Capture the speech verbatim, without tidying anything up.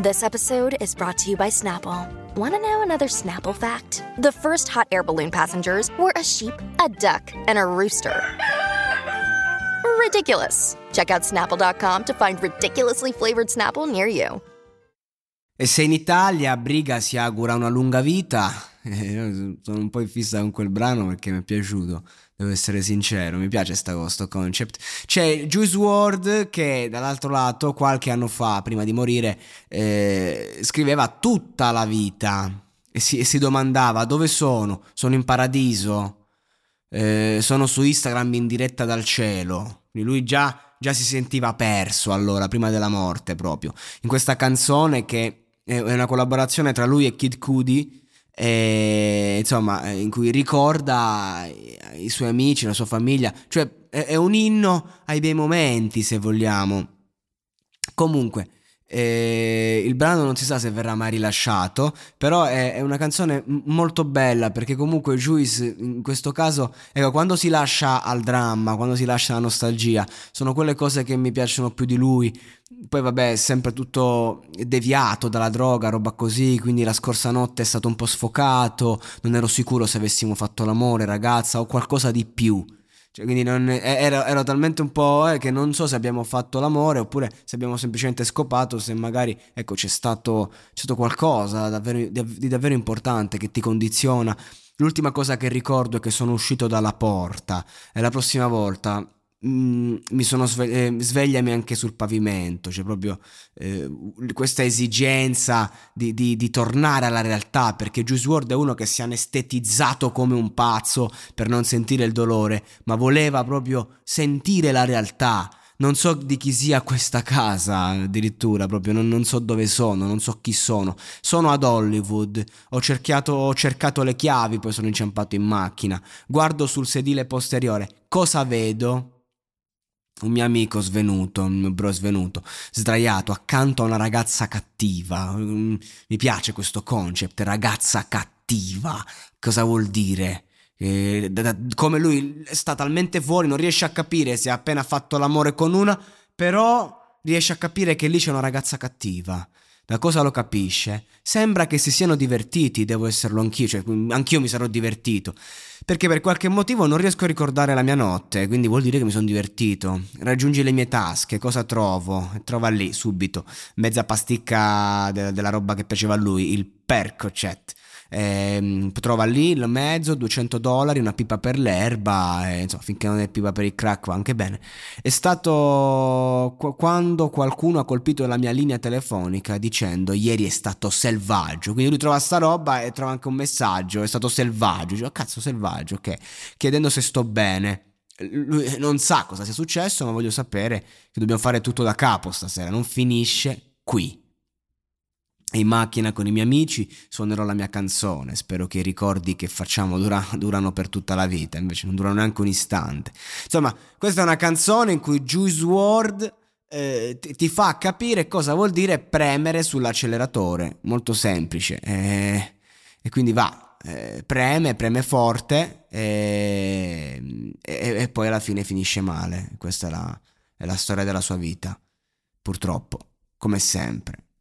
This episode is brought to you by Snapple. Want to know another Snapple fact? The first hot air balloon passengers were a sheep, a duck, and a rooster. Ridiculous. Check out Snapple dot com to find ridiculously flavored Snapple near you. E se in Italia Briga si augura una lunga vita, io sono un po' in fissa con quel brano perché mi è piaciuto, devo essere sincero, mi piace sta, sto concept. C'è Juice WRLD che dall'altro lato qualche anno fa, prima di morire, eh, scriveva tutta la vita e si, e si domandava: dove sono? Sono in paradiso? Eh, sono su Instagram in diretta dal cielo? Quindi lui già, già si sentiva perso allora, prima della morte proprio, in questa canzone che è una collaborazione tra lui e Kid Cudi, e, insomma, in cui ricorda i suoi amici, la sua famiglia, cioè è un inno ai bei momenti, se vogliamo. Comunque eh, il brano non si sa se verrà mai rilasciato, però è, è una canzone molto bella, perché comunque Juice in questo caso, ecco, quando si lascia al dramma, quando si lascia alla nostalgia, sono quelle cose che mi piacciono più di lui. Poi vabbè, è sempre tutto deviato dalla droga, roba così, quindi la scorsa notte è stato un po' sfocato, non ero sicuro se avessimo fatto l'amore, ragazza, o qualcosa di più. Cioè, quindi non, ero, ero talmente un po' eh, che non so se abbiamo fatto l'amore oppure se abbiamo semplicemente scopato, se magari, ecco, c'è stato, c'è stato qualcosa davvero, di davvero importante che ti condiziona. L'ultima cosa che ricordo è che sono uscito dalla porta e la prossima volta mh, mi sono sve- eh, svegliami anche sul pavimento. Cioè proprio eh, questa esigenza di, di, di tornare alla realtà, perché Juice WRLD è uno che si è anestetizzato come un pazzo per non sentire il dolore, ma voleva proprio sentire la realtà. Non so di chi sia questa casa, addirittura, proprio non, non so dove sono, non so chi sono. Sono ad Hollywood, ho cercato, ho cercato le chiavi, poi sono inciampato in macchina. Guardo sul sedile posteriore, cosa vedo? Un mio amico svenuto, un mio bro svenuto, sdraiato accanto a una ragazza cattiva. Mi piace questo concept, ragazza cattiva. Cosa vuol dire? Eh, da, da, come lui sta talmente fuori, non riesce a capire se ha appena fatto l'amore con una, però riesce a capire che lì c'è una ragazza cattiva. Da cosa lo capisce? Sembra che si siano divertiti, devo esserlo anch'io, cioè anch'io mi sarò divertito, perché per qualche motivo non riesco a ricordare la mia notte, quindi vuol dire che mi sono divertito. Raggiungi le mie tasche, cosa trovo? Trova lì, subito, mezza pasticca de- della roba che piaceva a lui, il Percocet. Eh, trova lì il mezzo, duecento dollari, una pipa per l'erba, eh, insomma, finché non è pipa per il crack va anche bene. È stato qu- quando qualcuno ha colpito la mia linea telefonica dicendo: ieri è stato selvaggio. Quindi lui trova sta roba e trova anche un messaggio: è stato selvaggio. Dice: oh, cazzo, selvaggio, ok. Chiedendo se sto bene. Lui non sa cosa sia successo, ma voglio sapere che dobbiamo fare tutto da capo stasera, non finisce qui. In macchina con i miei amici suonerò la mia canzone, spero che i ricordi che facciamo dura, durano per tutta la vita, invece non durano neanche un istante. Insomma, questa è una canzone in cui Juice WRLD eh, ti, ti fa capire cosa vuol dire premere sull'acceleratore, molto semplice, eh, e quindi va, eh, preme, preme forte eh, e, e poi alla fine finisce male. Questa è la, è la storia della sua vita, purtroppo, come sempre.